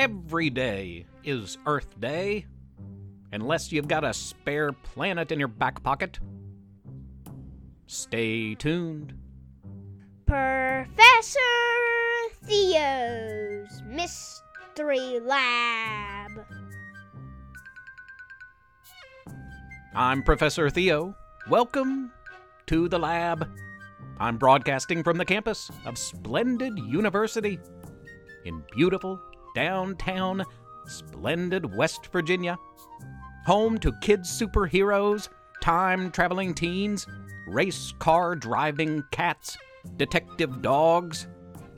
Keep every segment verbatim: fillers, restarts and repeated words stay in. Every day is Earth Day, unless you've got a spare planet in your back pocket. Stay tuned. Professor Theo's Mystery Lab. I'm Professor Theo. Welcome to the lab. I'm broadcasting from the campus of Splendid University in beautiful downtown Splendid, West Virginia, home to kids superheroes, time-traveling teens, race car-driving cats, detective dogs,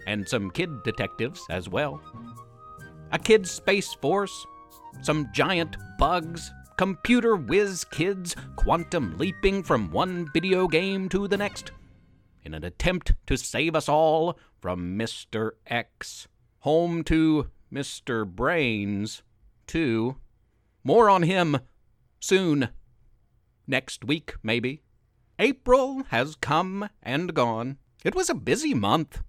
and some kid detectives as well. A kid space force, some giant bugs, computer whiz kids quantum leaping from one video game to the next in an attempt to save us all from Mister X. Home to Mister Brains, too. More on him soon. Next week, maybe. April has come and gone. It was a busy month.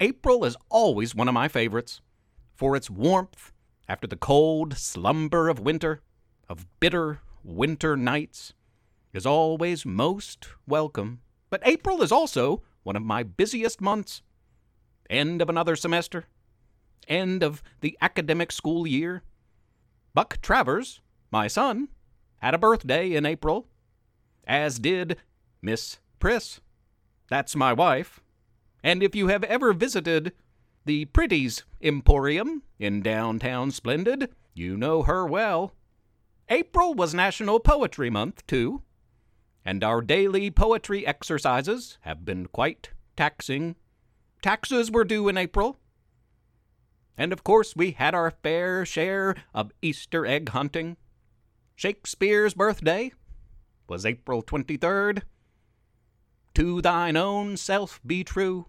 April is always one of my favorites. For its warmth, after the cold slumber of winter, of bitter winter nights, is always most welcome. But April is also one of my busiest months. End of another semester. End of the academic school year. Buck Travers, my son, had a birthday in April, as did Miss Priss. That's my wife. And if you have ever visited the Pretties Emporium in downtown Splendid, you know her well. April was National Poetry Month, too, and our daily poetry exercises have been quite taxing. Taxes were due in April. And, of course, we had our fair share of Easter egg hunting. Shakespeare's birthday was April twenty-third. To thine own self be true.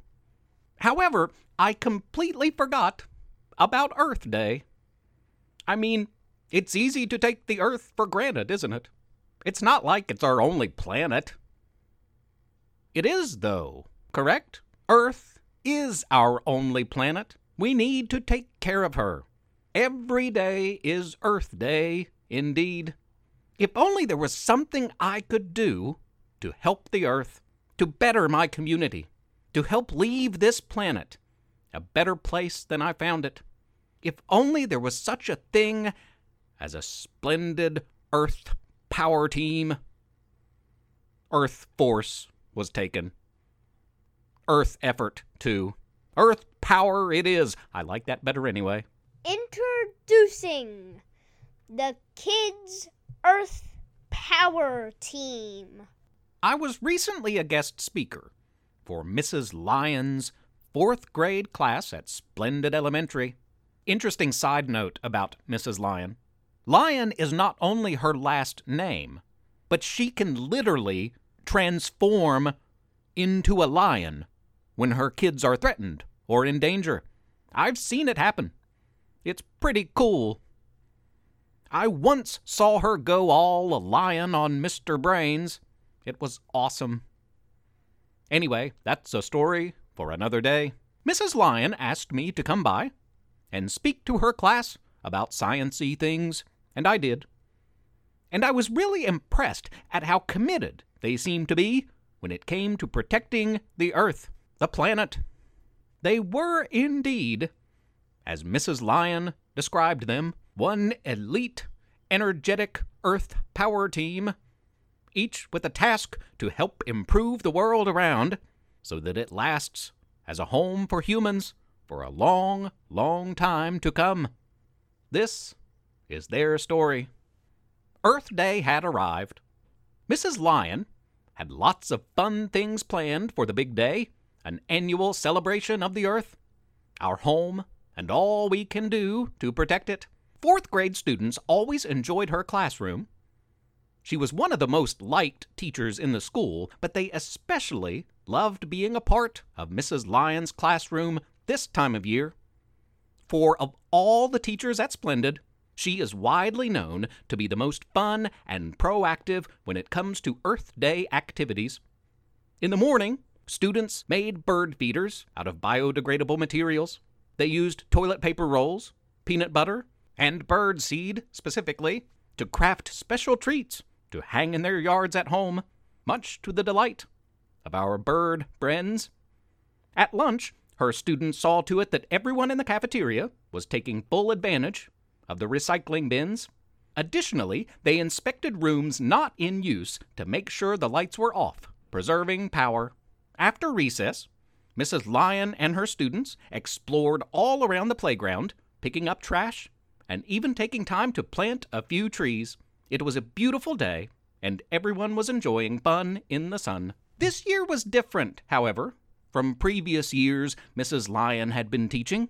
However, I completely forgot about Earth Day. I mean, it's easy to take the Earth for granted, isn't it? It's not like it's our only planet. It is, though, correct? Earth is our only planet. We need to take care of her. Every day is Earth Day, indeed. If only there was something I could do to help the Earth, to better my community, to help leave this planet a better place than I found it. If only there was such a thing as a Splendid Earth Power Team. Earth Force was taken. Earth Effort, too. Earth Power it is. I like that better anyway. Introducing the Kids Earth Power Team. I was recently a guest speaker for Missus Lyon's fourth grade class at Splendid Elementary. Interesting side note about Missus Lyon. Lyon is not only her last name, but she can literally transform into a lion when her kids are threatened or in danger. I've seen it happen. It's pretty cool. I once saw her go all a lion on Mister Brains. It was awesome. Anyway, that's a story for another day. Missus Lyon asked me to come by and speak to her class about sciencey things, and I did. And I was really impressed at how committed they seemed to be when it came to protecting the Earth. The planet. They were indeed, as Missus Lyon described them, one elite, energetic Earth power team, each with a task to help improve the world around so that it lasts as a home for humans for a long, long time to come. This is their story. Earth Day had arrived. Missus Lyon had lots of fun things planned for the big day. An annual celebration of the Earth, our home, and all we can do to protect it. Fourth grade students always enjoyed her classroom. She was one of the most liked teachers in the school, but they especially loved being a part of Missus Lyon's classroom this time of year. For of all the teachers at Splendid, she is widely known to be the most fun and proactive when it comes to Earth Day activities. In the morning, students made bird feeders out of biodegradable materials. They used toilet paper rolls peanut butter, and bird seed, specifically, to craft special treats to hang in their yards at home, much to the delight of our bird friends. At lunch, her students saw to it that everyone in the cafeteria was taking full advantage of the recycling bins. Additionally, they inspected rooms not in use to make sure the lights were off, preserving power. After recess, Missus Lyon and her students explored all around the playground, picking up trash and even taking time to plant a few trees. It was a beautiful day, and everyone was enjoying fun in the sun. This year was different, however, from previous years Missus Lyon had been teaching.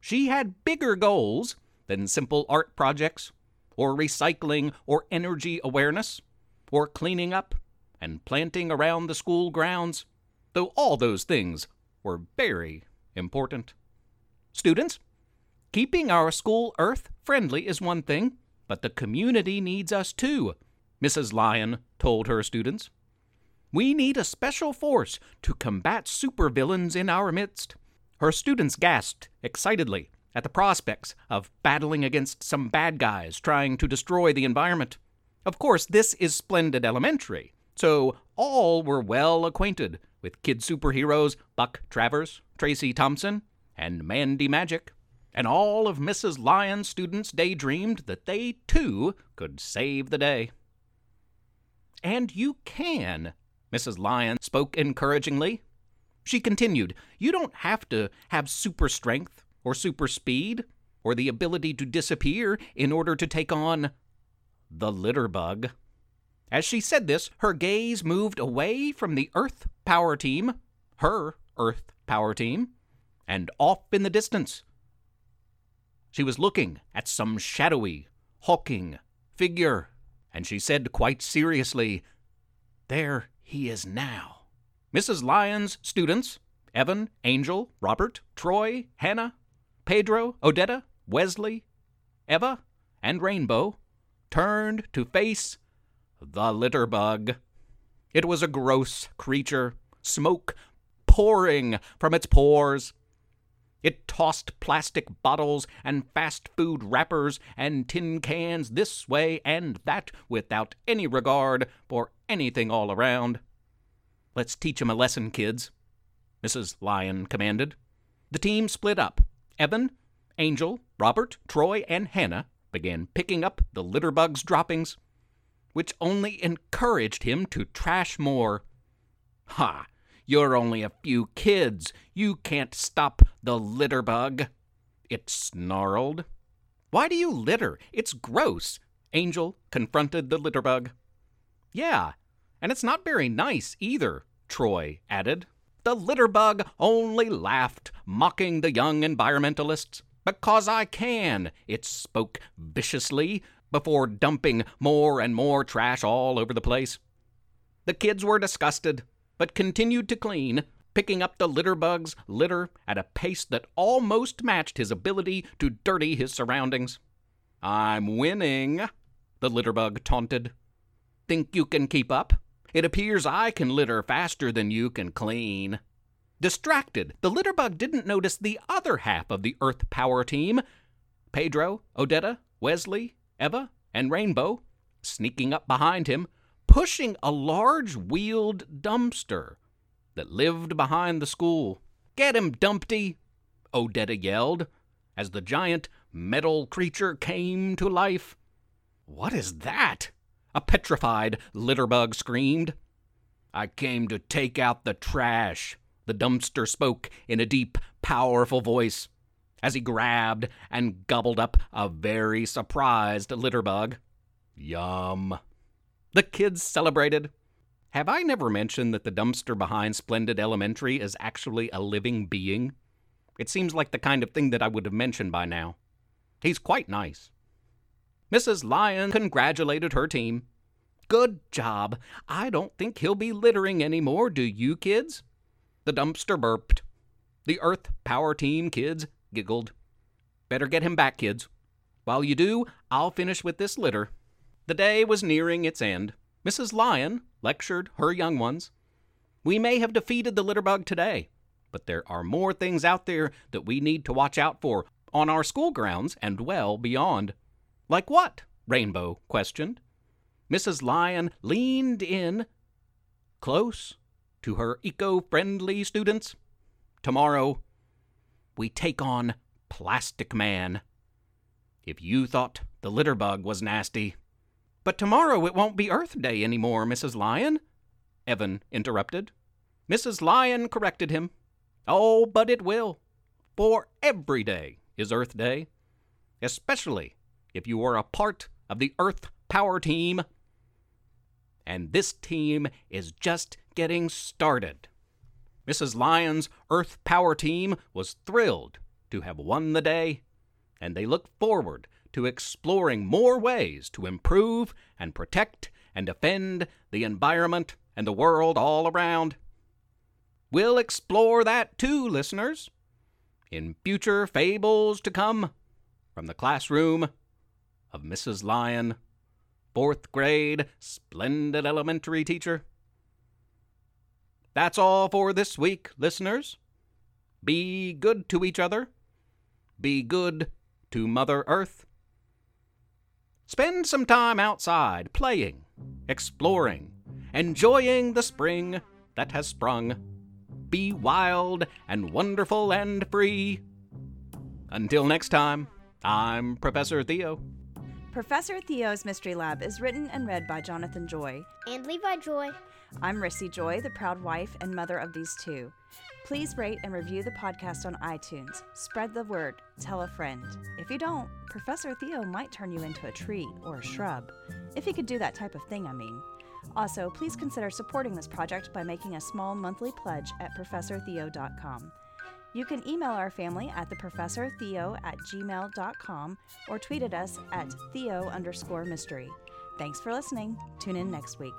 She had bigger goals than simple art projects, or recycling, or energy awareness, or cleaning up and planting around the school grounds, though all those things were very important. Students, keeping our school earth friendly is one thing, but the community needs us too, Missus Lyon told her students. We need a special force to combat supervillains in our midst. Her students gasped excitedly at the prospects of battling against some bad guys trying to destroy the environment. Of course, this is Splendid Elementary, so all were well acquainted with kid superheroes Buck Travers, Tracy Thompson, and Mandy Magic. And all of Missus Lyon's students daydreamed that they, too, could save the day. And you can, Missus Lyon spoke encouragingly. She continued, you don't have to have super strength or super speed or the ability to disappear in order to take on the Litterbug. As she said this, her gaze moved away from the Earth Power Team, her Earth Power Team, and off in the distance. She was looking at some shadowy, hulking figure, and she said quite seriously, there he is now. Missus Lyon's students, Evan, Angel, Robert, Troy, Hannah, Pedro, Odetta, Wesley, Eva, and Rainbow, turned to face the Litterbug. It was a gross creature, smoke pouring from its pores. It tossed plastic bottles and fast food wrappers and tin cans this way and that without any regard for anything all around. Let's teach him a lesson, kids, Missus Lyon commanded. The team split up. Evan, Angel, Robert, Troy, and Hannah began picking up the Litterbug's droppings, which only encouraged him to trash more. Ha! You're only a few kids. You can't stop the Litterbug, it snarled. Why do you litter? It's gross. Angel confronted the Litterbug. Yeah, and it's not very nice either, Troy added. The Litterbug only laughed, mocking the young environmentalists. Because I can, it spoke viciously, before dumping more and more trash all over the place. The kids were disgusted, but continued to clean, picking up the Litterbug's litter at a pace that almost matched his ability to dirty his surroundings. I'm winning, the Litterbug taunted. Think you can keep up? It appears I can litter faster than you can clean. Distracted, the Litterbug didn't notice the other half of the Earth Power Team, Pedro, Odetta, Wesley, Eva, and Rainbow, sneaking up behind him, pushing a large wheeled dumpster that lived behind the school. Get him, Dumpty, Odetta yelled, as the giant metal creature came to life. What is that? A petrified Litterbug screamed. I came to take out the trash, the dumpster spoke in a deep, powerful voice, as he grabbed and gobbled up a very surprised Litterbug. Yum. The kids celebrated. Have I never mentioned that the dumpster behind Splendid Elementary is actually a living being? It seems like the kind of thing that I would have mentioned by now. He's quite nice. Missus Lyon congratulated her team. Good job. I don't think he'll be littering anymore, do you, kids? The dumpster burped. The Earth Power Team kids giggled. Better get him back, kids. While you do, I'll finish with this litter. The day was nearing its end. Missus Lyon lectured her young ones. We may have defeated the Litterbug today, but there are more things out there that we need to watch out for, on our school grounds and well beyond. Like what? Rainbow questioned. Missus Lyon leaned in close to her eco-friendly students. Tomorrow, we take on Plastic Man. If you thought the litterbug was nasty. But tomorrow it won't be Earth Day anymore, Missus Lyon, Evan interrupted. Missus Lyon corrected him. Oh, but it will. For every day is Earth Day, especially if you are a part of the Earth Power Team. And this team is just getting started. Missus Lyon's Earth Power Team was thrilled to have won the day, and they look forward to exploring more ways to improve and protect and defend the environment and the world all around. We'll explore that too, listeners, in future fables to come from the classroom of Missus Lyon, fourth grade Splendid Elementary teacher. That's all for this week, listeners. Be good to each other. Be good to Mother Earth. Spend some time outside playing, exploring, enjoying the spring that has sprung. Be wild and wonderful and free. Until next time, I'm Professor Theo. Professor Theo's Mystery Lab is written and read by Jonathan Joy. And Levi Joy. I'm Rissy Joy, the proud wife and mother of these two. Please rate and review the podcast on iTunes. Spread the word. Tell a friend. If you don't, Professor Theo might turn you into a tree or a shrub. If he could do that type of thing, I mean. Also, please consider supporting this project by making a small monthly pledge at Professor Theo dot com. You can email our family at the professor theo at gmail dot com or tweet at us at theo underscore mystery. Thanks for listening. Tune in next week.